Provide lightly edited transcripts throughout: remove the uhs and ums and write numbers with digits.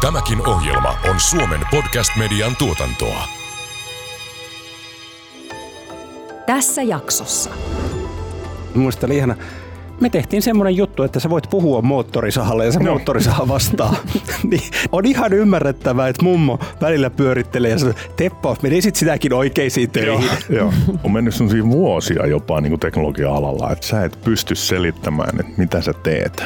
Tämäkin ohjelma on Suomen podcast median tuotantoa. Tässä jaksossa. Minusta oli ihana. Me tehtiin semmoinen juttu, että sä voit puhua moottorisahalla ja se moottorisaha vastaa. On ihan ymmärrettävää, että mummo välillä pyörittelee ja sanoo, Teppo, menisit sitäkin oikeisiin töihin. Joo. On mennyt sellaisia vuosia jopa niin kuin teknologia-alalla, että sä et pysty selittämään, että mitä sä teet.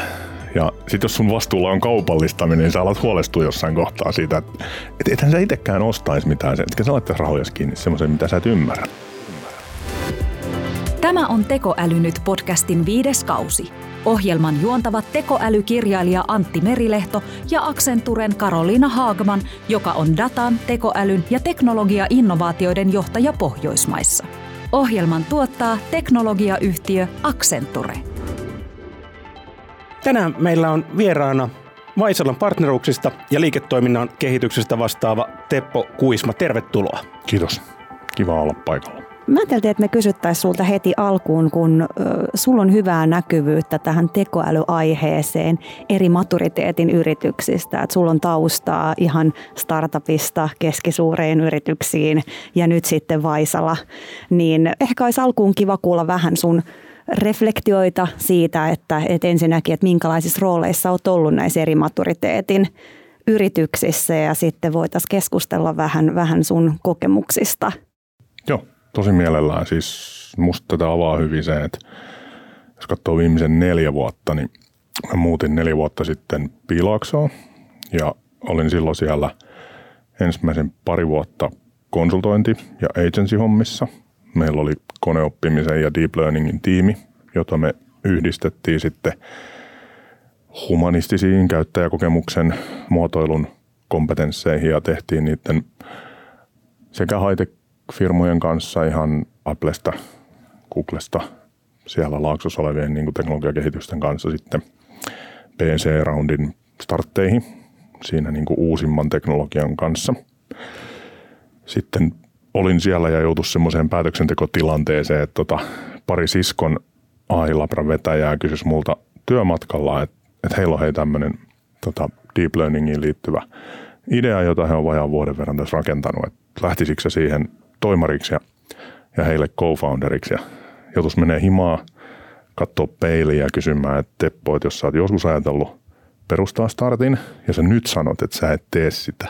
Ja sitten jos sun vastuulla on kaupallistaminen, niin sä alat huolestua jossain kohtaa siitä, että ethän sä itsekään ostaisi mitään, etkä sä laittaisi rahoja kiinni semmoiseen, mitä sä et ymmärrä. Tämä on Tekoäly nyt -podcastin 5. kausi. Ohjelman juontavat tekoälykirjailija Antti Merilehto ja Accenturen Karoliina Haagman, joka on datan, tekoälyn ja teknologia-innovaatioiden johtaja Pohjoismaissa. Ohjelman tuottaa teknologiayhtiö Accenture. Tänään meillä on vieraana Vaisalan partneruuksista ja liiketoiminnan kehityksestä vastaava Teppo Kuisma. Tervetuloa. Kiitos. Kiva olla paikalla. Mä ajattelin, että me kysyttäisiin sulta heti alkuun, kun sulla on hyvää näkyvyyttä tähän tekoälyaiheeseen eri maturiteetin yrityksistä. Että sulla on taustaa ihan startupista keskisuureen yrityksiin ja nyt sitten Vaisala. Niin ehkä olisi alkuun kiva kuulla vähän sun reflektioita siitä, että ensinnäkin, että minkälaisissa rooleissa olet ollut näissä eri maturiteetin yrityksissä ja sitten voitaisiin keskustella vähän sun kokemuksista. Joo. Tosi mielellään. Siis musta tätä avaa hyvin se, että jos katsoo viimeisen 4 vuotta, niin mä muutin 4 vuotta sitten Piilaaksoon ja olin silloin siellä ensimmäisen 2 vuotta konsultointi- ja agency-hommissa. Meillä oli koneoppimisen ja deep learningin tiimi, jota me yhdistettiin sitten humanistisiin käyttäjäkokemuksen muotoilun kompetensseihin ja tehtiin niiden sekä high-tech-firmojen kanssa ihan Applesta, Googlesta, siellä Laaksossa olevien niin kuin teknologiakehitysten kanssa sitten PC-roundin startteihin, siinä niin kuin uusimman teknologian kanssa. Sitten olin siellä ja joutuin semmoiseen päätöksentekotilanteeseen, että pari siskon AI-labra-vetäjää kysyisi multa työmatkalla, että heillä on hei tämmöinen deep learningiin liittyvä idea, jota he on vajaan vuoden verran tässä rakentanut, että lähtisikö se siihen toimariksi ja heille co-founderiksi. Ja joutuisi menee himaa, katsoa peiliin ja kysymään, että Teppo, että jos sä oot joskus ajatellut perustaa startin ja sä nyt sanot, että sä et tee sitä,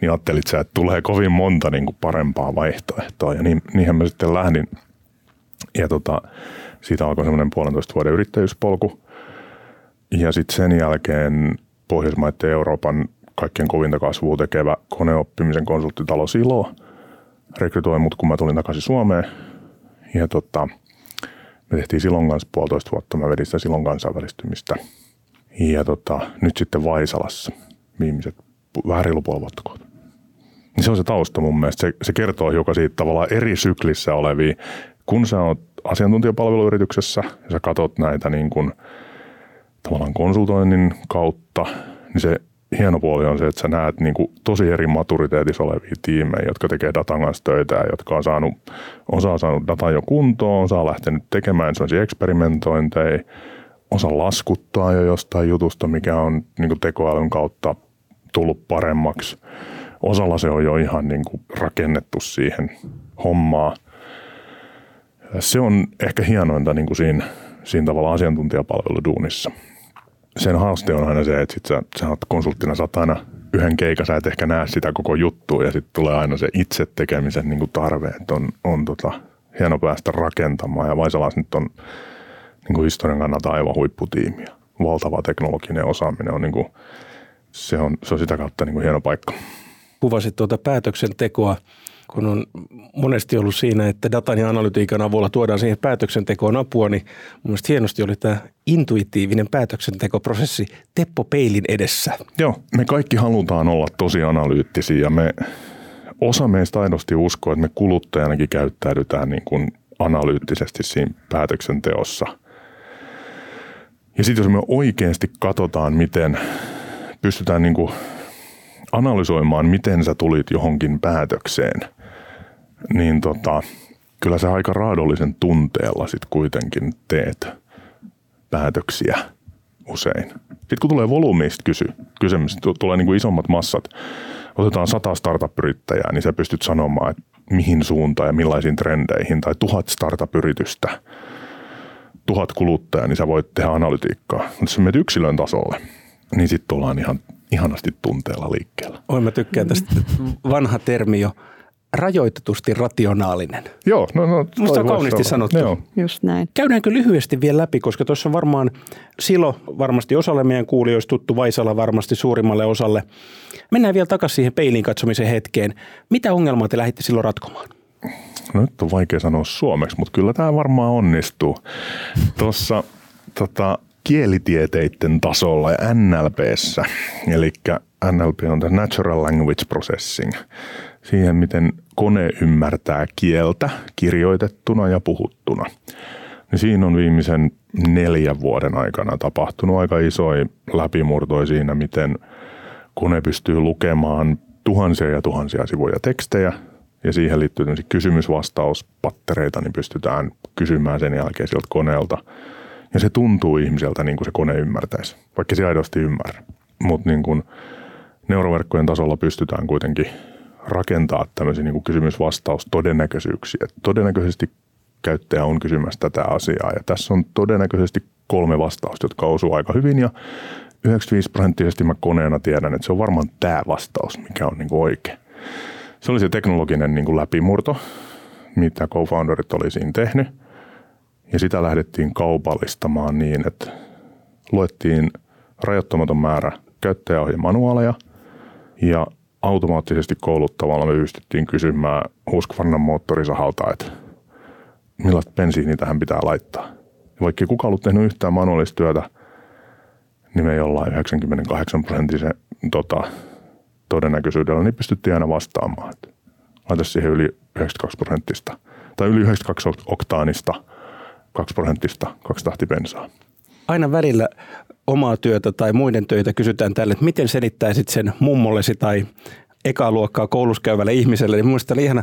niin ajattelit sä, että tulee kovin monta niin kuin parempaa vaihtoehtoa. Ja niinhän mä sitten lähdin. Ja siitä alkoi semmoinen 1,5 vuoden yrittäjyyspolku. Ja sitten sen jälkeen Pohjoismaiden ja Euroopan kaikkien kovinta kasvua tekevä koneoppimisen konsulttitalo Silo rekrytoi mut, kun mä tulin takaisin Suomeen. Ja me tehtiin Silon kanssa 1,5 vuotta. Mä vedin sitä Silon kansainvälistymistä. Ja nyt sitten Vaisalassa viimeiset vähän reilu puoli vuotta kohta. Niin se on se tausta mun mielestä. Se kertoo hiukan siitä tavallaan eri syklissä olevia. Kun sä oot asiantuntijapalveluyrityksessä ja sä katot näitä niin kun, tavallaan konsultoinnin kautta, niin se hieno puoli on se, että sä näet niin kuin tosi eri maturiteetissa olevia tiimejä, jotka tekee datan kanssa töitä ja jotka on saanut datan jo kuntoon, osa on lähtenyt tekemään sellaisia eksperimentointeja, osa laskuttaa jo jostain jutusta, mikä on niin kuin tekoälyn kautta tullut paremmaksi. Osalla se on jo ihan niin kuin rakennettu siihen hommaan. Se on ehkä hienointa niin kuin siinä tavalla asiantuntijapalveluduunissa. Sen haaste on aina se, että sit sä oot konsulttina satana yhden keikan, sä et ehkä näe sitä koko juttua ja sitten tulee aina se itse tekemisen niin kuin tarve, että on hieno päästä rakentamaan ja Vaisalas nyt on niin kuin historian kannalta aivan huipputiimiä. Valtava teknologinen osaaminen on, niin kuin, se on sitä kautta niin kuin hieno paikka. Kuvasit päätöksentekoa, kun on monesti ollut siinä, että datan ja analytiikan avulla tuodaan siihen päätöksentekoon apua, niin mun mielestä hienosti oli tämä intuitiivinen päätöksentekoprosessi Teppo peilin edessä. Joo, me kaikki halutaan olla tosi analyyttisiä ja osa meistä aidosti uskoo, että me kuluttajanakin käyttäydytään niin kuin analyyttisesti siinä päätöksenteossa. Ja sitten jos me oikeasti katsotaan, miten pystytään niin kuin analysoimaan, miten sä tulit johonkin päätökseen, niin kyllä sä aika raadollisen tunteella sit kuitenkin teet päätöksiä usein. Sitten kun tulee volyymista kysymys, tulee niin kuin isommat massat, otetaan 100 startup-yrittäjää, niin sä pystyt sanomaan, että mihin suuntaan ja millaisiin trendeihin, tai 1000 startup-yritystä, 1000 kuluttajaa, niin sä voit tehdä analytiikkaa. Mutta jos sä menet yksilön tasolle, niin sitten ollaan ihan ihanasti tunteella liikkeellä. Oi, mä tykkään tästä vanha termi jo. Rajoitetusti rationaalinen. Joo, no musta on kauniisti sanottu. Joo. Just näin. Käydäänkö lyhyesti vielä läpi, koska tuossa on varmaan Silo varmasti osalle meidän kuulijoista tuttu, Vaisala varmasti suurimmalle osalle. Mennään vielä takaisin siihen peiliin katsomisen hetkeen. Mitä ongelmaa te lähditte silloin ratkomaan? No nyt on vaikea sanoa suomeksi, mutta kyllä tämä varmaan onnistuu. Tuossa kielitieteiden tasolla ja NLP:ssä, eli NLP on tämä Natural Language Processing, siihen, miten kone ymmärtää kieltä kirjoitettuna ja puhuttuna. Ja siinä on viimeisen 4 vuoden aikana tapahtunut aika isoja läpimurtoja siinä, miten kone pystyy lukemaan tuhansia ja tuhansia sivuja tekstejä, ja siihen liittyy tämmöisiä kysymysvastauspattereita, niin pystytään kysymään sen jälkeen sieltä koneelta. Ja se tuntuu ihmiseltä niin kuin se kone ymmärtäisi, vaikka se aidosti ymmärrä. Mutta niin kuin neuroverkkojen tasolla pystytään kuitenkin rakentaa tämmöisiä niin kuin kysymysvastaustodennäköisyyksiä. Todennäköisesti käyttäjä on kysymässä tätä asiaa, ja tässä on todennäköisesti 3 vastausta, jotka osuu aika hyvin, ja 95% mä koneena tiedän, että se on varmaan tämä vastaus, mikä on niin kuin oikein. Se oli se teknologinen niin kuin läpimurto, mitä co-founderit oli siinä tehnyt, ja sitä lähdettiin kaupallistamaan niin, että luettiin rajoittamaton määrä käyttäjäohjemanuaaleja, ja automaattisesti kouluttavalla me pystyttiin kysymään Husqvarnan moottorisahalta, että millaista bensiiniä tähän pitää laittaa. Ja vaikka ei kukaan ollut tehnyt yhtään manuaalista työtä, niin me jollain 98% todennäköisyydellä niin pystyttiin aina vastaamaan. Että laita siihen yli 92% tai yli 92 oktaanista 2% 2 tahti bensaa. Aina välillä omaa työtä tai muiden töitä kysytään tälle, että miten selittäisit sen mummollesi tai ekaluokkaa koulussa käyvälle ihmiselle. Niin minusta oli ihana.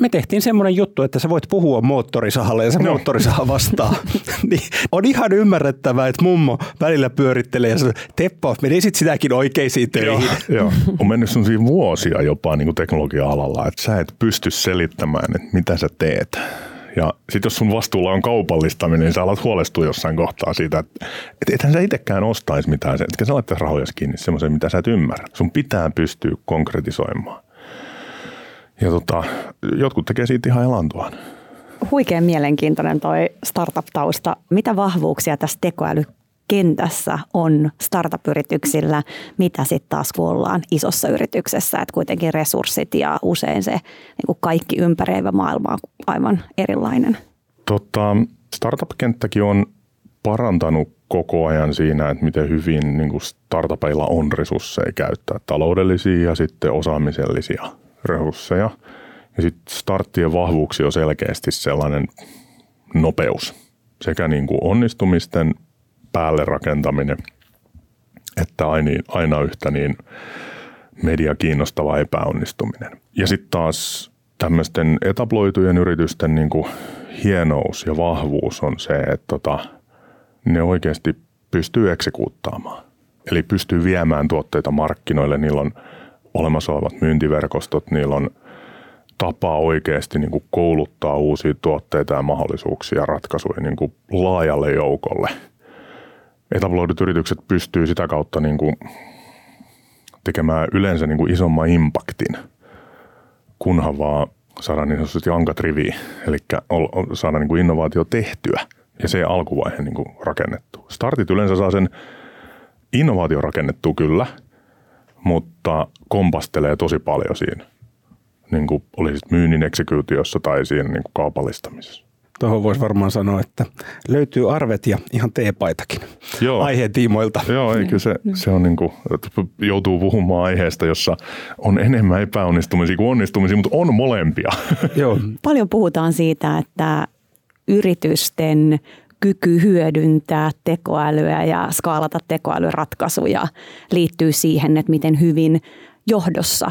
Me tehtiin semmoinen juttu, että sä voit puhua moottorisahalle ja se moottorisaha vastaa. Niin on ihan ymmärrettävää, että mummo välillä pyörittelee ja sanoo, Teppo, menisit sitäkin oikeisiin töihin. Joo. On mennyt sellaisia vuosia jopa niin kuin teknologia-alalla, että sä et pysty selittämään, että mitä sä teet. Ja sitten jos sun vastuulla on kaupallistaminen, niin sä alat huolestua jossain kohtaa siitä, että ethän sä itsekään ostaisi mitään, etkä sä laittaisi rahoja kiinni semmoiseen, mitä sä et ymmärrä. Sun pitää pystyä konkretisoimaan. Ja jotkut tekee siitä ihan elantuaan. Huikean mielenkiintoinen toi startup-tausta. Mitä vahvuuksia tässä tekoälykentässä on startup-yrityksillä, mitä sitten taas kun ollaan isossa yrityksessä, että kuitenkin resurssit ja usein se niin kuin kaikki ympäröivä maailma on aivan erilainen. Startup-kenttäkin on parantanut koko ajan siinä, että miten hyvin niin kuin startupeilla on resursseja käyttää taloudellisia ja sitten osaamisellisia resursseja. Ja sitten starttien vahvuuksia on selkeästi sellainen nopeus sekä niin kuin onnistumisten päälle rakentaminen, että aina yhtä niin media kiinnostava epäonnistuminen. Ja sitten taas tämmöisten etabloitujen yritysten niin kuin hienous ja vahvuus on se, että ne oikeasti pystyy eksekuuttaamaan. Eli pystyy viemään tuotteita markkinoille, niillä on olemassa olevat myyntiverkostot, niillä on tapa oikeasti niin kuin kouluttaa uusia tuotteita ja mahdollisuuksia ja ratkaisuja niin kuin laajalle joukolle. Etabloidut yritykset pystyy sitä kautta niin kuin tekemään yleensä niin kuin isomman impaktin, kunhan vaan saadaan niin sanotusti ankat riviin, eli saadaan niin kuin innovaatio tehtyä ja se alkuvaihe niin kuin rakennettu. Startit yleensä saa sen innovaatio rakennettua kyllä, mutta kompastelee tosi paljon siinä, niin kuin oli sitten myynnin eksekyytiossa tai siinä niin kuin kaupallistamisessa. Tuohon voisi varmaan sanoa, että löytyy arvet ja ihan teepaitakin aiheen tiimoilta. Joo, ei, kyllä se on niin kuin, joutuu puhumaan aiheesta, jossa on enemmän epäonnistumisia kuin onnistumisia, mutta on molempia. Joo. Paljon puhutaan siitä, että yritysten kyky hyödyntää tekoälyä ja skaalata tekoälyratkaisuja liittyy siihen, että miten hyvin johdossa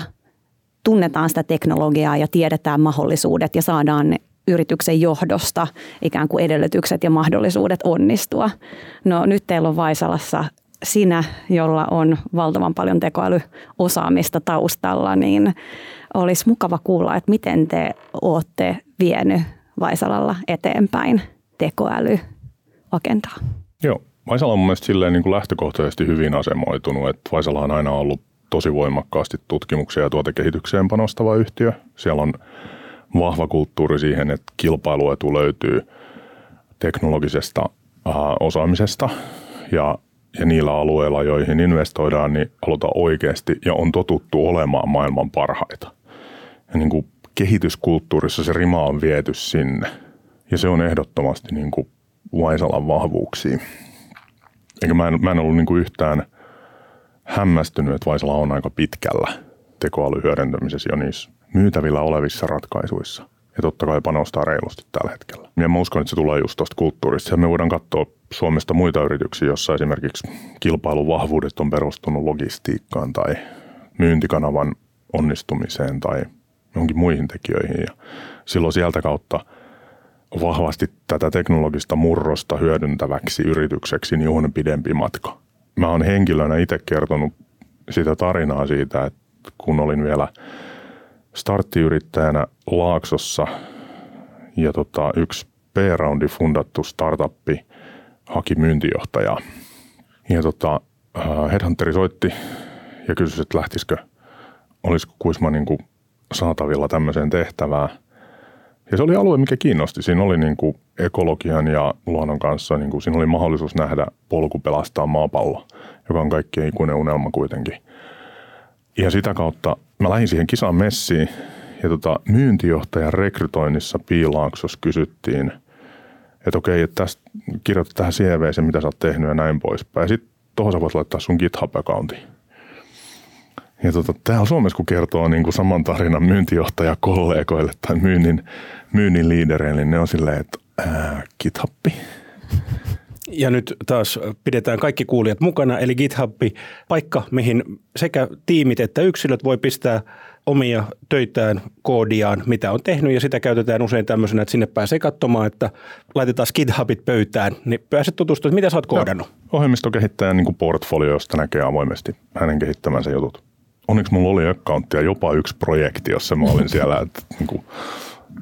tunnetaan sitä teknologiaa ja tiedetään mahdollisuudet ja saadaan yrityksen johdosta ikään kuin edellytykset ja mahdollisuudet onnistua. No nyt teillä on Vaisalassa sinä, jolla on valtavan paljon tekoälyosaamista taustalla, niin olisi mukava kuulla, että miten te olette vienyt Vaisalalla eteenpäin tekoälyagendaa. Joo, Vaisala on mun mielestä silleen niin kuin lähtökohtaisesti hyvin asemoitunut, että Vaisala on aina ollut tosi voimakkaasti tutkimukseen ja tuotekehitykseen panostava yhtiö. Siellä on vahva kulttuuri siihen, että kilpailuetu löytyy teknologisesta osaamisesta ja niillä alueilla, joihin investoidaan, niin halutaan oikeasti ja on totuttu olemaan maailman parhaita. Ja niin kuin kehityskulttuurissa se rima on viety sinne ja se on ehdottomasti niin kuin Vaisalan vahvuuksia. Eikä mä en ollut niin kuin yhtään hämmästynyt, että Vaisala on aika pitkällä tekoälyhyödyntämisessä jo niissä myytävillä olevissa ratkaisuissa. Ja totta kai panostaa reilusti tällä hetkellä. Ja mä uskon, että se tulee just tuosta kulttuurista. Ja me voidaan katsoa Suomesta muita yrityksiä, joissa esimerkiksi kilpailuvahvuudet on perustunut logistiikkaan tai myyntikanavan onnistumiseen tai johonkin muihin tekijöihin. Ja silloin sieltä kautta vahvasti tätä teknologista murrosta hyödyntäväksi yritykseksi, niin on pidempi matka. Mä oon henkilönä itse kertonut sitä tarinaa siitä, että kun olin vielä starttiyrittäjänä Laaksossa ja yksi B-roundi fundattu startuppi haki myyntijohtajaa. Ja headhunteri soitti ja kysyi, että olisiko Kuisma niin kuin saatavilla tämmöiseen tehtävään. Ja se oli alue, mikä kiinnosti. Siinä oli niin kuin ekologian ja luonnon kanssa, niin kuin siinä oli mahdollisuus nähdä polku pelastaa maapallo, joka on kaikkien ikuinen unelma kuitenkin. Ja sitä kautta mä lähdin siihen kisan messiin ja myyntijohtajan rekrytoinnissa Piilaaksossa kysyttiin, että okei, että kirjoita tähän CV sen, mitä sä oot tehnyt ja näin poispäin. Ja sitten tuohon sä voit laittaa sun GitHub-accountiin. Ja täällä Suomessa, kun kertoo niin kuin saman tarinan myyntijohtajakollegoille tai myynnin liidereille, niin ne on silleen, että GitHub. Ja nyt taas pidetään kaikki kuulijat mukana, eli GitHub, paikka, mihin sekä tiimit että yksilöt voi pistää omia töitään, koodiaan, mitä on tehnyt, ja sitä käytetään usein tämmöisenä, että sinne pääsee katsomaan, että laitetaan GitHubit pöytään, niin pääset tutustumaan, mitä sä oot koodannut. Ohjelmistokehittäjän niin kuin portfolio, josta näkee avoimesti hänen kehittämänsä jutut. Onneksi mulla oli accountti ja jopa yksi projekti, jossa mä olin siellä, että niin kuin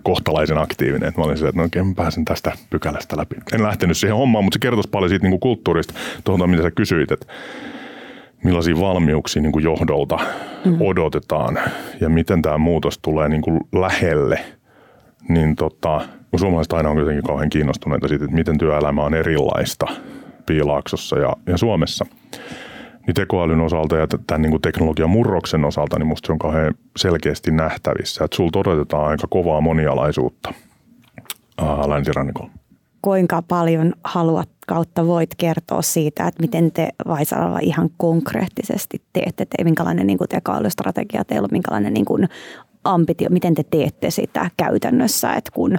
kohtalaisen aktiivinen, että mä olin sillä, että oikein mä pääsen tästä pykälästä läpi. En lähtenyt siihen hommaan, mutta se kertoisi paljon siitä niin kulttuurista, tuohon mitä sä kysyit, että millaisia valmiuksia niin johdolta odotetaan ja miten tämä muutos tulee niin lähelle. Niin suomalaiset aina on jotenkin kauhean kiinnostuneita siitä, että miten työelämä on erilaista Piilaaksossa ja Suomessa. Niin tekoälyn osalta ja tämän niin teknologian murroksen osalta, niin musta se on kauhean selkeästi nähtävissä. Että sulta odotetaan aika kovaa monialaisuutta länsirannikolla. Kuinka paljon haluat kautta voit kertoa siitä, että miten te Vaisalalla ihan konkreettisesti teette, että minkälainen niin tekoälystrategia teillä on, minkälainen niin ambitio, miten te teette sitä käytännössä, että kun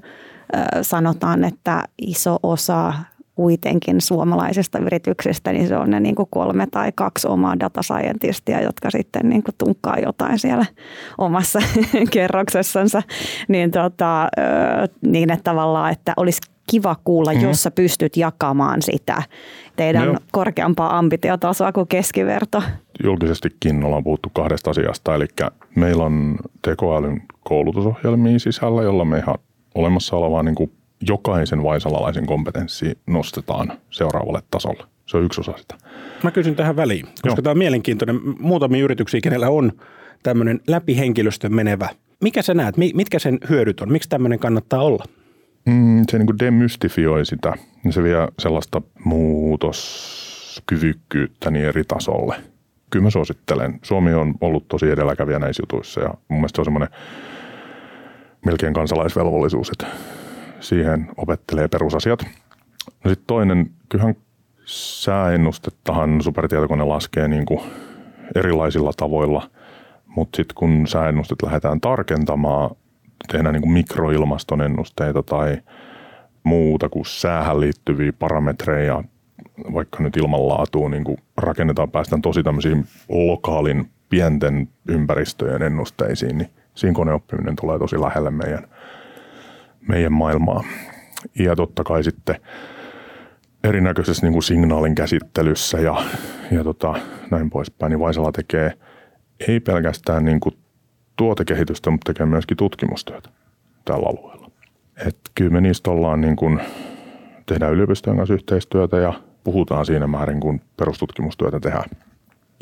sanotaan, että iso osa kuitenkin suomalaisista yrityksistä, niin se on ne niin kuin 3 tai 2 omaa data scientistia, jotka sitten niin kuin tunkkaa jotain siellä omassa kerroksessansa, niin, niin että tavallaan, että olisi kiva kuulla, jos sä pystyt jakamaan sitä teidän korkeampaa ambitiotasoa kuin keskiverto. Julkisestikin ollaan puhuttu 2 asiasta, eli meillä on tekoälyn koulutusohjelmia sisällä, jolla me ihan olemassa olevaa niin kuin jokaisen vaisalalaisen kompetenssi nostetaan seuraavalle tasolle. Se on yksi osa sitä. Mä kysyn tähän väliin, koska tämä on mielenkiintoinen. Muutamia yrityksiä, kenellä on tämmöinen läpihenkilöstön menevä. Mikä sä näet? Mitkä sen hyödyt on? Miksi tämmöinen kannattaa olla? Se niin kuin demystifioi sitä. Se vie sellaista muutoskyvykkyyttä niin eri tasolle. Kyllä mä suosittelen. Suomi on ollut tosi edelläkävijä näissä jutuissa ja mun mielestä se on semmoinen melkein kansalaisvelvollisuus, että siihen opettelee perusasiat. No sitten toinen, kyllähän sääennustettahan supertietokone laskee niin kuin erilaisilla tavoilla, mutta sitten kun sääennustet lähdetään tarkentamaan, tehdään niin kuin mikroilmaston ennusteita tai muuta kuin säähän liittyviä parametreja, vaikka nyt ilmanlaatuun niin kuin rakennetaan, päästään tosi tämmöisiin lokaalin pienten ympäristöjen ennusteisiin, niin siinä koneoppiminen tulee tosi lähelle meidän meidän maailmaa. Ja totta kai sitten erinäköisessä niin kuin signaalin käsittelyssä ja näin poispäin, niin Vaisala tekee ei pelkästään niin kuin tuotekehitystä, mutta tekee myöskin tutkimustyötä tällä alueella. Et kyllä me niistä ollaan, niin kuin, tehdään yliopistojen kanssa yhteistyötä ja puhutaan siinä määrin, kun perustutkimustyötä tehdään.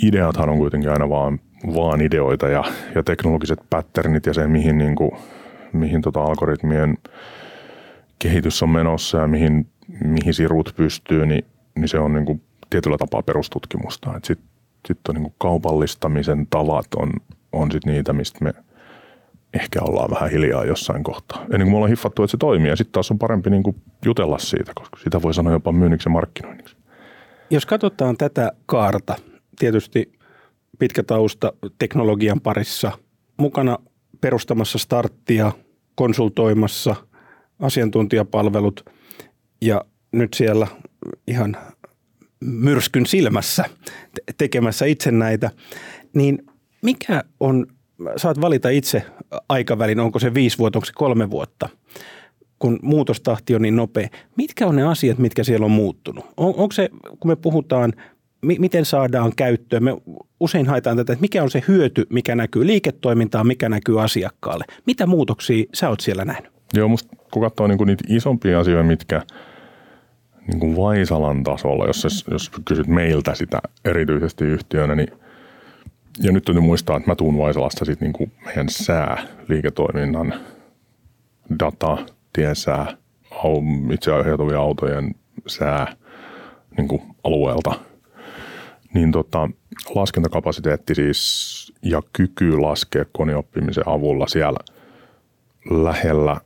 Ideathan on kuitenkin aina vaan ideoita ja teknologiset patternit ja se, mihin algoritmien kehitys on menossa ja mihin sirut pystyy, niin se on niin kuin tietyllä tapaa perustutkimusta. Sitten niin kuin kaupallistamisen tavat on sit niitä, mistä me ehkä ollaan vähän hiljaa jossain kohtaa. Ennen kuin me ollaan hiffattu, että se toimii, ja sitten taas on parempi niin kuin jutella siitä, koska sitä voi sanoa jopa myynniksi ja markkinoinniksi. Jos katsotaan tätä kaarta, tietysti pitkä tausta teknologian parissa, mukana perustamassa starttia, konsultoimassa, asiantuntijapalvelut ja nyt siellä ihan myrskyn silmässä tekemässä itse näitä, niin mikä on, saat valita itse aikavälin, onko se 5 vuotta, onko se 3 vuotta, kun muutostahti on niin nopea. Mitkä on ne asiat, mitkä siellä on muuttunut? Onko se, kun me puhutaan, miten saadaan käyttöön, me usein haetaan tätä, että mikä on se hyöty, mikä näkyy liiketoimintaan, mikä näkyy asiakkaalle. Mitä muutoksia sä oot siellä nähnyt? Joo, musta kun katsoo niinku niitä isompia asioita, mitkä niinku Vaisalan tasolla, jos kysyt meiltä sitä erityisesti yhtiönä, niin ja nyt täytyy muistaa, että mä tuun Vaisalasta sitten niinku meidän liiketoiminnan data, tiesää, itse aiheutuvia autojen sää niinku alueelta. Niin laskentakapasiteetti siis ja kyky laskea koneoppimisen avulla siellä lähellä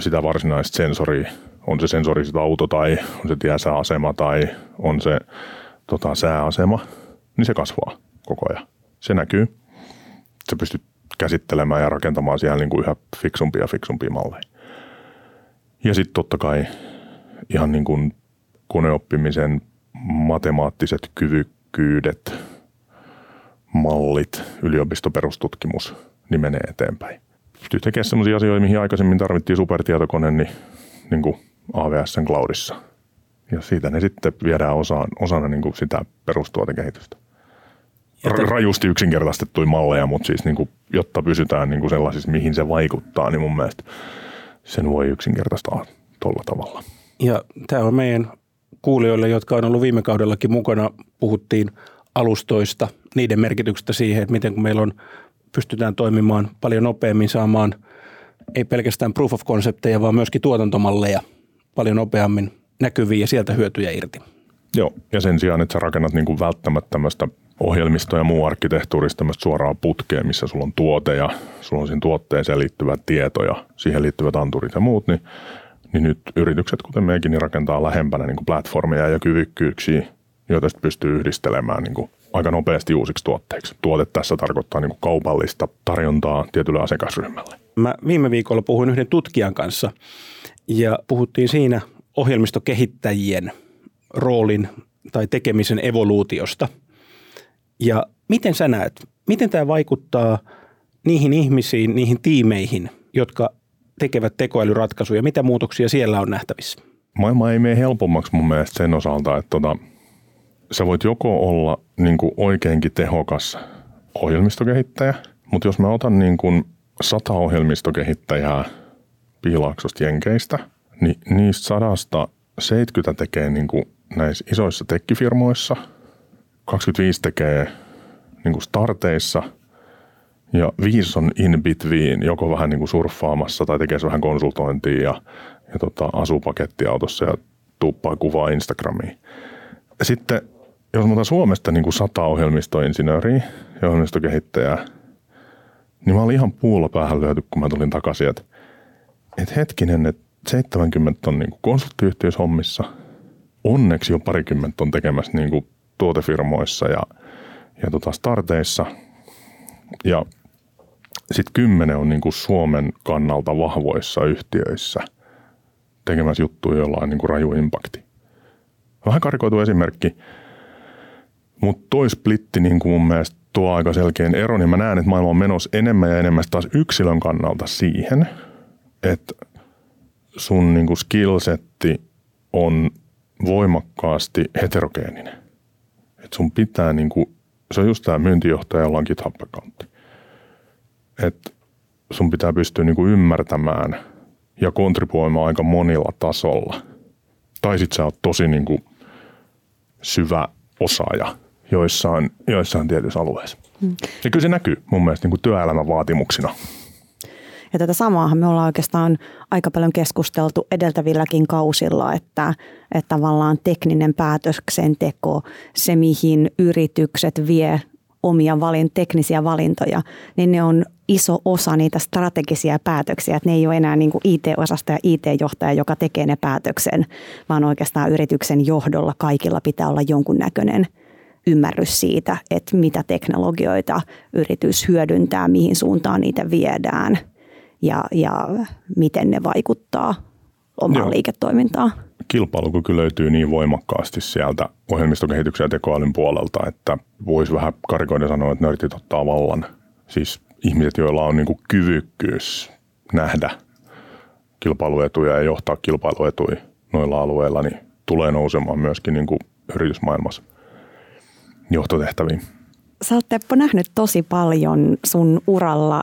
sitä varsinaista sensoria. On se sensori sitä auto tai on se tiesääasema tai on se sääasema, niin se kasvaa koko ajan. Se näkyy. Sä pystyt käsittelemään ja rakentamaan siellä niin kuin yhä fiksumpia malleja. Ja sitten totta kai ihan niin kuin koneoppimisen matemaattiset kyvykkyydet, mallit, yliopistoperustutkimus, niin menee eteenpäin. Pystyy tekemään sellaisia asioita, mihin aikaisemmin tarvittiin supertietokone, niin kuin AWS:n cloudissa. Ja siitä ne sitten viedään osana niin kuin sitä perustuotekehitystä. Rajusti yksinkertaistettuja malleja, mutta siis niin kuin, jotta pysytään niin kuin sellaisissa, mihin se vaikuttaa, niin mun mielestä sen voi yksinkertaistaa tuolla tavalla. Ja tämä on meidän kuulijoille, jotka on ollut viime kaudellakin mukana, puhuttiin alustoista, niiden merkityksestä siihen, että miten kun meillä on, pystytään toimimaan paljon nopeammin, saamaan ei pelkästään proof of concepteja, vaan myöskin tuotantomalleja paljon nopeammin näkyviin ja sieltä hyötyjä irti. Joo, ja sen sijaan, että sä rakennat niin kuin välttämättä tämmöistä ohjelmistoa ja muu arkkitehtuurista tämmöistä suoraa putkea, missä sulla on tuote ja sulla on siihen tuotteeseen liittyvät tietoja, siihen liittyvät anturit ja muut, niin nyt yritykset, kuten meikin, niin rakentaa lähempänä niin kuin platformeja ja kyvykkyyksiä, joita sitten pystyy yhdistelemään niin kuin aika nopeasti uusiksi tuotteiksi. Tuote tässä tarkoittaa niin kuin kaupallista tarjontaa tietylle asiakasryhmälle. Mä viime viikolla puhuin yhden tutkijan kanssa ja puhuttiin siinä ohjelmistokehittäjien roolin tai tekemisen evoluutiosta. Ja miten sä näet, miten tämä vaikuttaa niihin ihmisiin, niihin tiimeihin, jotka tekevät tekoälyratkaisuja? Mitä muutoksia siellä on nähtävissä? Maailma ei mene helpommaksi mun mielestä sen osalta, että sä voit joko olla niin kuin oikeinkin tehokas ohjelmistokehittäjä, mutta jos mä otan niin kuin 100 ohjelmistokehittäjää Piilaaksosta Jenkeistä, niin niistä 100 70 tekee niin kuin näissä isoissa tekkifirmoissa, 25 tekee niin kuin starteissa ja 5 on in between, joko vähän niin kuin surffaamassa tai tekee vähän konsultointia ja asuu pakettiautossa ja tuuppaa kuvaa Instagramiin. Sitten jos mä otan Suomesta niin kuin 100 ohjelmistoinsinööriä ja ohjelmistokehittäjää, niin mä olin ihan puulla päähän lyöty, kun mä tulin takaisin, että hetkinen, että 70 on niin kuin konsulttiyhtiöissä hommissa. Onneksi jo parikymmentä on tekemässä niin kuin tuotefirmoissa ja starteissa. Ja sitten 10 on niin kuin Suomen kannalta vahvoissa yhtiöissä tekemässä juttuja, joilla on niin kuin raju impakti. Vähän karikoitu esimerkki, mutta toi splitti niin kuin mun mielestä tuo aika selkeän eron. Niin mä näen, että maailma on menossa enemmän ja enemmän taas yksilön kannalta siihen, että sun niin kuin skillsetti on voimakkaasti heterogeeninen. Et sun pitää, niin kuin, se on just tämä myyntijohtaja, jolla on GitHub-accountti. Että sun pitää pystyä niin kuin ymmärtämään ja kontribuoimaan aika monilla tasolla. Tai sit sä oot tosi niin kuin syvä osaaja joissain tietyissä alueissa. Ja kyllä se näkyy mun mielestä niin kuin työelämän vaatimuksina. Ja tätä samaahan me ollaan oikeastaan aika paljon keskusteltu edeltävilläkin kausilla, että tavallaan tekninen päätöksenteko, se mihin yritykset vie omia teknisiä valintoja, niin ne on iso osa niitä strategisia päätöksiä, että ne ei ole enää niin kuin IT-osasta ja IT-johtaja, joka tekee ne päätöksen, vaan oikeastaan yrityksen johdolla kaikilla pitää olla jonkunnäköinen ymmärrys siitä, että mitä teknologioita yritys hyödyntää, mihin suuntaan niitä viedään. Ja miten ne vaikuttaa omaan liiketoimintaan. Kilpailukyky löytyy niin voimakkaasti sieltä ohjelmistokehityksen ja tekoälyn puolelta, että voisi vähän karikoiden sanoa, että nörtit ottaa vallan. Siis ihmiset, joilla on niin kuin kyvykkyys nähdä kilpailuetuja ja johtaa kilpailuetuja noilla alueilla, niin tulee nousemaan myöskin niin kuin yritysmaailmassa johtotehtäviin. Sä oot, Teppo, nähnyt tosi paljon sun uralla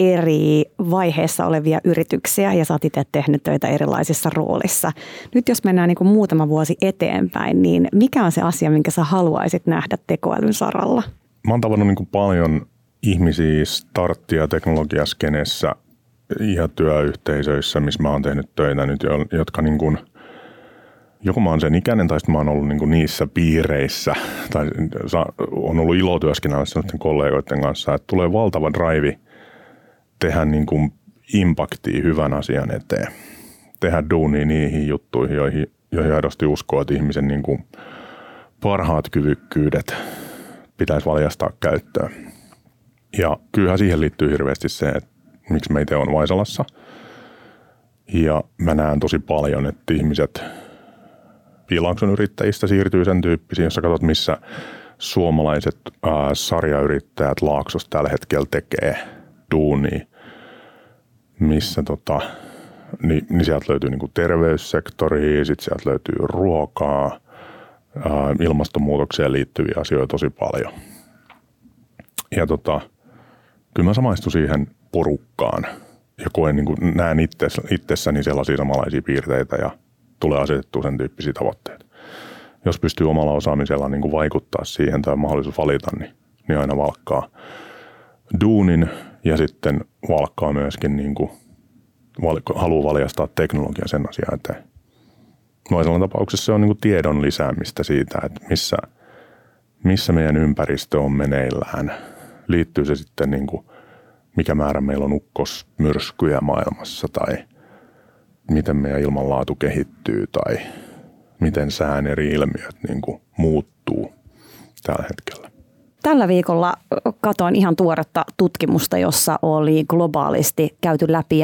eri vaiheissa olevia yrityksiä ja sä oot itse tehnyt töitä erilaisissa roolissa. Nyt jos mennään niin kuin muutama vuosi eteenpäin, niin mikä on se asia, minkä sä haluaisit nähdä tekoälyn saralla? Mä oon tavannut niin kuin paljon ihmisiä starttia teknologiaskenessä ja työyhteisöissä, missä mä oon tehnyt töitä nyt, jotka niin kuin, joko mä oon sen ikäinen tai sitten mä oon ollut niin kuin niissä piireissä tai on ollut ilo työskennellä sellaisten kollegoiden kanssa, että tulee valtava drive tehdä niin kuin impaktia hyvän asian eteen. Tehdä duunia niihin juttuihin, joihin aidosti uskoo, että ihmisen niin kuin parhaat kyvykkyydet pitäisi valjastaa käyttöön. Ja kyllähän siihen liittyy hirveästi se, että miksi mä itse olen Vaisalassa. Ja mä näen tosi paljon, että ihmiset Piilakson yrittäjistä siirtyy sen tyyppisiin, jos sä katsot, missä suomalaiset sarjayrittäjät Laaksossa tällä hetkellä tekee duunia. Missä niin sieltä löytyy niinku terveyssektori, sitten sieltä löytyy ruokaa, ilmastonmuutokseen liittyviä asioita tosi paljon. Ja kyllä mä samaistun siihen porukkaan ja koen, niinku, näen itsessäni sellaisia samanlaisia piirteitä ja tulee asetettua sen tyyppisiä tavoitteita. Jos pystyy omalla osaamisella niinku vaikuttaa siihen tai mahdollisuus valita, niin aina valkkaa duunin ja sitten valkkaa myöskin niin kuin haluaa valjastaa teknologian sen asian eteen. Vaisalan tapauksessa se on niin kuin tiedon lisäämistä siitä, että missä meidän ympäristö on meneillään. Liittyy se sitten, niin kuin, mikä määrä meillä on ukkosmyrskyjä maailmassa tai miten meidän ilmanlaatu kehittyy tai miten sään eri ilmiöt niin kuin muuttuu tällä hetkellä. Tällä viikolla katoin ihan tuoretta tutkimusta, jossa oli globaalisti käyty läpi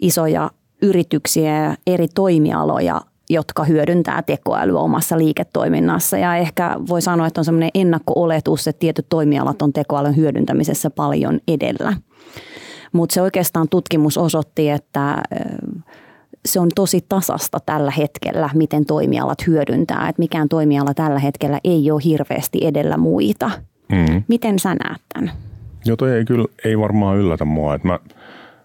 isoja yrityksiä ja eri toimialoja, jotka hyödyntää tekoälyä omassa liiketoiminnassa. Ja ehkä voi sanoa, että on sellainen ennakko-oletus, että tietyt toimialat on tekoälyn hyödyntämisessä paljon edellä. Mutta se oikeastaan tutkimus osoitti, että se on tosi tasasta tällä hetkellä, miten toimialat hyödyntää. Että mikään toimiala tällä hetkellä ei ole hirveästi edellä muita. Mm. Miten sä näet tämän? Joo, toi ei varmaan yllätä mua. Että mä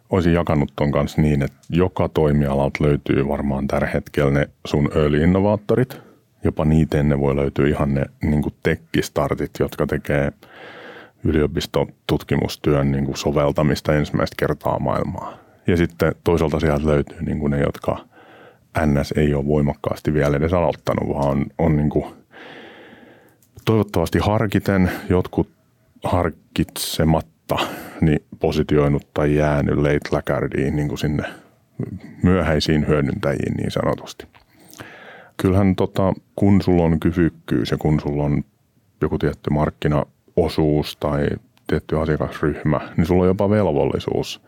olisin jakanut ton kanssa niin, että joka toimialalta löytyy varmaan tällä hetkellä ne sun early-innovaattorit. Jopa niitä ennen voi löytyä ihan ne niin kuin tech-startit, jotka tekee yliopistotutkimustyön niin kuin soveltamista ensimmäistä kertaa maailmaa. Ja sitten toisaalta sieltä löytyy niin kuin ne, jotka NS ei ole voimakkaasti vielä edes aloittanut, vaan on niin kuin toivottavasti harkiten, jotkut harkitsematta, niin positioinut tai jäänyt late laggardiin niin kuin sinne myöhäisiin hyödyntäjiin niin sanotusti. Kyllähän kun sulla on kyvykkyys ja kun sulla on joku tietty markkinaosuus tai tietty asiakasryhmä, niin sulla on jopa velvollisuus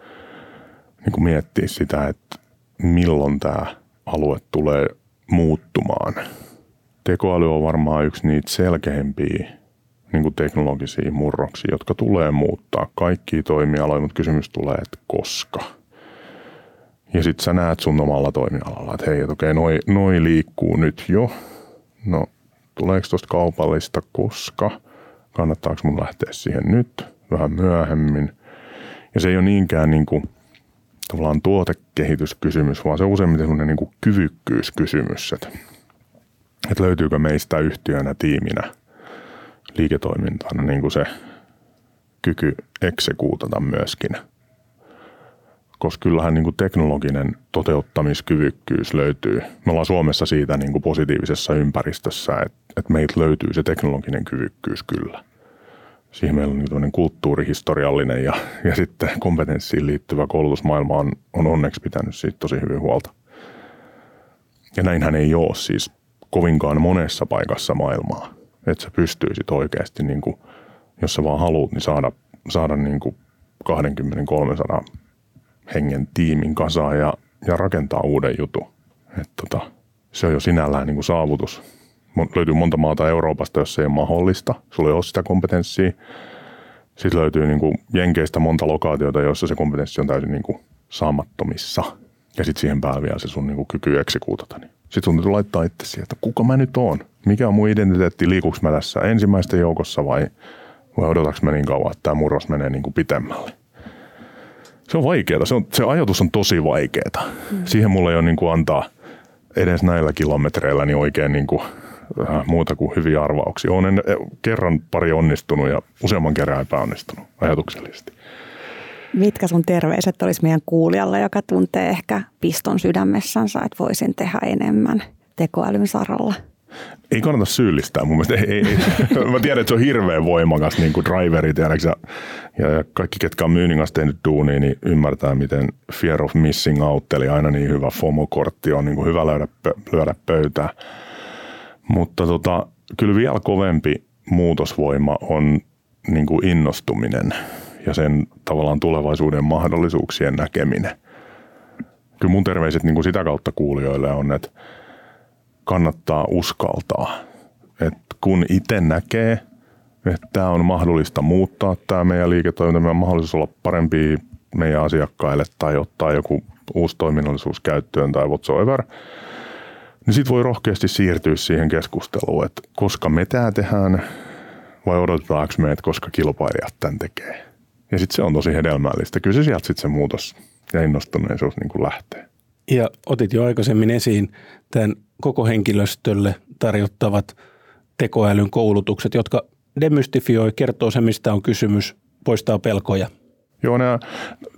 niin kuin miettiä sitä, että milloin tämä alue tulee muuttumaan. Tekoäly on varmaan yksi niitä selkeämpiä niin kuin teknologisia murroksia, jotka tulee muuttaa kaikkia toimialoja, mutta kysymys tulee, että koska. Ja sitten sä näet sun omalla toimialalla, että hei, okei, noi liikkuu nyt jo. No, tuleeko tuosta kaupallista koska? Kannattaako mun lähteä siihen nyt, vähän myöhemmin? Ja se ei ole niinkään niin kuin tavallaan tuotekehityskysymys, vaan se on useimmiten sellainen niin kuin kyvykkyyskysymys, että löytyykö meistä yhtiönä, tiiminä, liiketoimintana niin kuin se kyky eksekuutata myöskin. Koska kyllähän niin kuin teknologinen toteuttamiskyvykkyys löytyy. Me ollaan Suomessa siitä niin kuin positiivisessa ympäristössä, että meiltä löytyy se teknologinen kyvykkyys kyllä. Siihen meillä on niin tämmöinen kulttuurihistoriallinen ja sitten kompetenssiin liittyvä koulutusmaailma on onneksi pitänyt siitä tosi hyvin huolta. Ja näinhän ei ole siis kovinkaan monessa paikassa maailmaa, että sä pystyisit oikeasti, niin kuin, jos sä vaan haluat, niin saada niin kuin 20-300 hengen tiimin kasaan ja rakentaa uuden jutun. Se on jo sinällään niin kuin saavutus. Löytyy monta maata Euroopasta, jos se ei ole mahdollista. Sulla ei ole sitä kompetenssia. Sitten löytyy niin kuin Jenkeistä monta lokaatiota, joissa se kompetenssi on täysin niin kuin saamattomissa. Ja sitten siihen päälle vielä se sun niin kuin kyky eksekuutata. Sitten sun täytyy laittaa itse siihen, että kuka mä nyt oon? Mikä on mun identiteetti? Liikuks mä tässä ensimmäisten joukossa vai odotaks mä niin kauan, että tämä murros menee niin kuin pitemmälle? Se on vaikeaa. Se ajatus on tosi vaikeaa. Siihen mulla ei ole niin kuin antaa edes näillä kilometreillä niin oikein niin kuin muuta kuin hyviä arvauksia. Olen kerran pari onnistunut ja useamman kerran epäonnistunut ajatuksellisesti. Mitkä sun terveiset olisi meidän kuulijalle, joka tuntee ehkä piston sydämessänsä, että voisin tehdä enemmän tekoälyn saralla? Ei kannata syyllistää mun mielestä. Ei. Mä tiedän, että se on hirveän voimakas niin kuin driveri, tiedäksä. Ja kaikki, ketkä on myynnin kanssa tehnyt duunia, niin ymmärtää, miten fear of missing out, eli aina niin hyvä FOMO-kortti on niin kuin hyvä lyödä pöytään. Mutta kyllä vielä kovempi muutosvoima on niin kuin innostuminen ja sen tavallaan tulevaisuuden mahdollisuuksien näkeminen. Kyllä mun terveiset niin kuin sitä kautta kuulijoille on, että kannattaa uskaltaa. Et kun itse näkee, että tämä on mahdollista muuttaa, tämä meidän liiketoiminta, meidän on mahdollisuus olla parempia meidän asiakkaille tai ottaa joku uusi toiminnallisuus käyttöön tai whatsoever, niin sitten voi rohkeasti siirtyä siihen keskusteluun, että koska me tämä tehdään vai odotetaanko me, että koska kilpailijat tämän tekee. Ja sitten se on tosi hedelmällistä. Kyllä se sieltä sitten se muutos ja innostuneisuus niin kuin lähtee. Ja otit jo aikaisemmin esiin tämän koko henkilöstölle tarjottavat tekoälyn koulutukset, jotka demystifioi, kertoo se, mistä on kysymys, poistaa pelkoja. Joo, nämä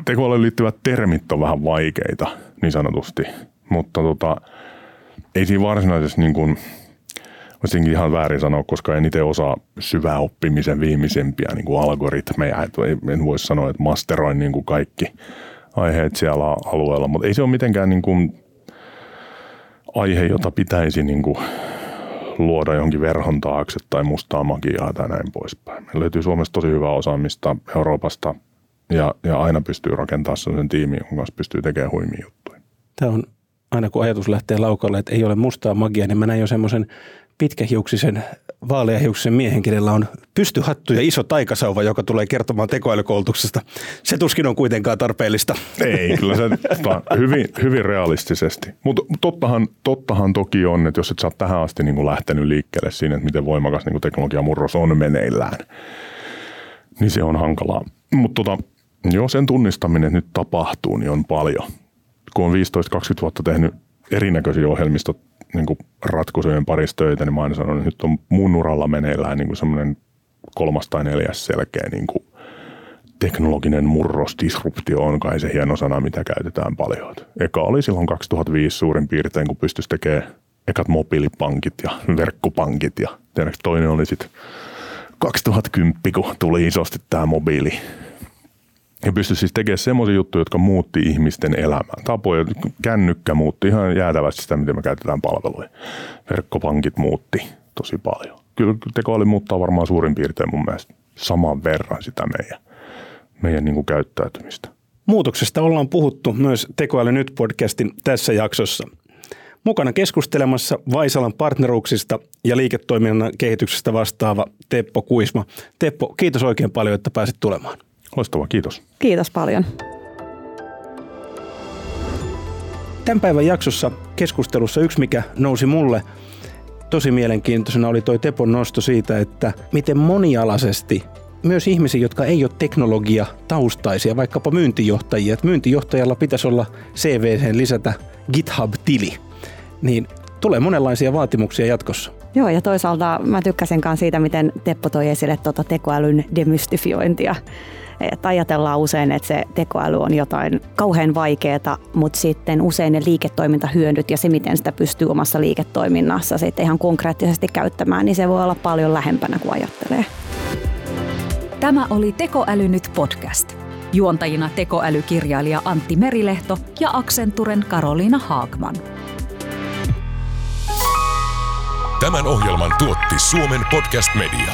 tekoälyyn liittyvät termit on vähän vaikeita niin sanotusti, mutta ei siinä varsinaisesti niin kuin, olisinkin ihan väärin sanoa, koska en itse osaa syväoppimisen viimeisempiä niin kuin algoritmeja. En voi sanoa, että masteroin niin kuin kaikki aiheet siellä alueella, mutta ei se ole mitenkään niin kuin aihe, jota pitäisi niin kuin luoda jonkin verhon taakse tai mustaa magiaa tai näin poispäin. Meillä löytyy Suomessa tosi hyvää osaamista Euroopasta ja aina pystyy rakentamaan sellaisen tiimin, jonka kanssa pystyy tekemään huimia juttuja. Tämä on aina kun ajatus lähtee laukalle, että ei ole mustaa magiaa, niin mä näin jo semmoisen pitkähiuksisen, vaaleahiuksisen miehen, kenellä on pystyhattu ja iso taikasauva, joka tulee kertomaan tekoälykoulutuksesta. Se tuskin on kuitenkaan tarpeellista. Ei, kyllä se hyvin realistisesti. Mutta tottahan toki on, että jos et sä oot tähän asti niin kuin lähtenyt liikkeelle siinä, että miten voimakas niin kuin teknologiamurros on meneillään, niin se on hankalaa. Mutta sen tunnistaminen, että nyt tapahtuu, niin on paljon. Kun on 15-20 vuotta tehnyt erinäköisiä ohjelmistoratkaisujen parissa töitä, niin mä aina sanon, että nyt on mun uralla meneillään niin semmoinen 3. tai 4. selkeä niin kuin teknologinen murros, disruptio on kai se hieno sana, mitä käytetään paljon. Eka oli silloin 2005 suurin piirtein, kun pystyisi tekemään ekat mobiilipankit ja verkkopankit. Ja toinen oli sitten 2010, kun tuli isosti tämä mobiili. Ja pystyi siis tekemään semmoisia juttuja, jotka muutti ihmisten elämää. Tapoja, kännykkä muutti ihan jäätävästi sitä, miten me käytetään palveluja. Verkkopankit muutti tosi paljon. Kyllä tekoäly muuttaa varmaan suurin piirtein mun mielestä saman verran sitä meidän niin kuin käyttäytymistä. Muutoksesta ollaan puhuttu myös Tekoäly nyt -podcastin tässä jaksossa. Mukana keskustelemassa Vaisalan partneruuksista ja liiketoiminnan kehityksestä vastaava Teppo Kuisma. Teppo, kiitos oikein paljon, että pääsit tulemaan. Loistavaa, kiitos. Kiitos paljon. Tämän päivän jaksossa keskustelussa yksi, mikä nousi mulle tosi mielenkiintoisena, oli toi Tepon nosto siitä, että miten monialaisesti myös ihmisiä, jotka ei ole teknologiataustaisia, vaikkapa myyntijohtajia, että myyntijohtajalla pitäisi olla CV:hen lisätä GitHub-tili, niin tulee monenlaisia vaatimuksia jatkossa. Joo, ja toisaalta mä tykkäsin myös siitä, miten Teppo toi esille tuota tekoälyn demystifiointia. Että ajatellaan usein, että se tekoäly on jotain kauhean vaikeaa, mutta sitten usein ne liiketoimintahyödyt ja se, miten sitä pystyy omassa liiketoiminnassa sitten ihan konkreettisesti käyttämään, niin se voi olla paljon lähempänä kuin ajattelee. Tämä oli Tekoäly nyt podcast. Juontajina tekoälykirjailija Antti Merilehto ja Accenturen Karoliina Haagman. Tämän ohjelman tuotti Suomen podcast media.